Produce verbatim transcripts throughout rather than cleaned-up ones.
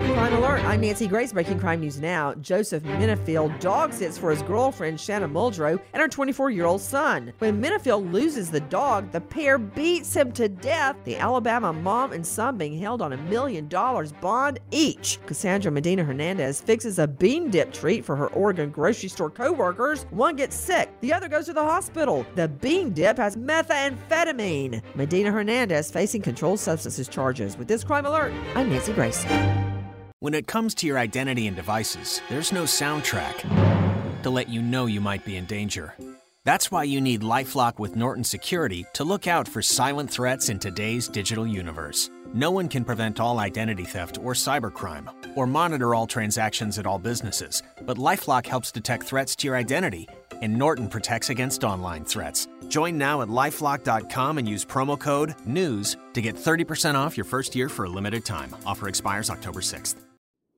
Crime Alert, I'm Nancy Grace, breaking crime news now. Joseph Minifield dog sits for his girlfriend, Shanna Muldrow, and her twenty-four-year-old son. When Minifield loses the dog, the pair beats him to death. The Alabama mom and son being held on a million dollars bond each. Cassandra Medina Hernandez fixes a bean dip treat for her Oregon grocery store co-workers. One gets sick, the other goes to the hospital. The bean dip has methamphetamine. Medina Hernandez facing controlled substances charges. With this Crime Alert, I'm Nancy Grace. When it comes to your identity and devices, there's no soundtrack to let you know you might be in danger. That's why you need LifeLock with Norton Security to look out for silent threats in today's digital universe. No one can prevent all identity theft or cybercrime or monitor all transactions at all businesses, but LifeLock helps detect threats to your identity, and Norton protects against online threats. Join now at LifeLock dot com and use promo code NEWS to get thirty percent off your first year for a limited time. Offer expires October sixth.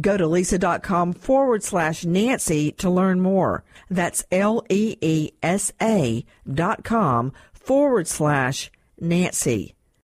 Go to Leesa dot com forward slash Nancy to learn more. That's L E E S A dot com forward slash Nancy.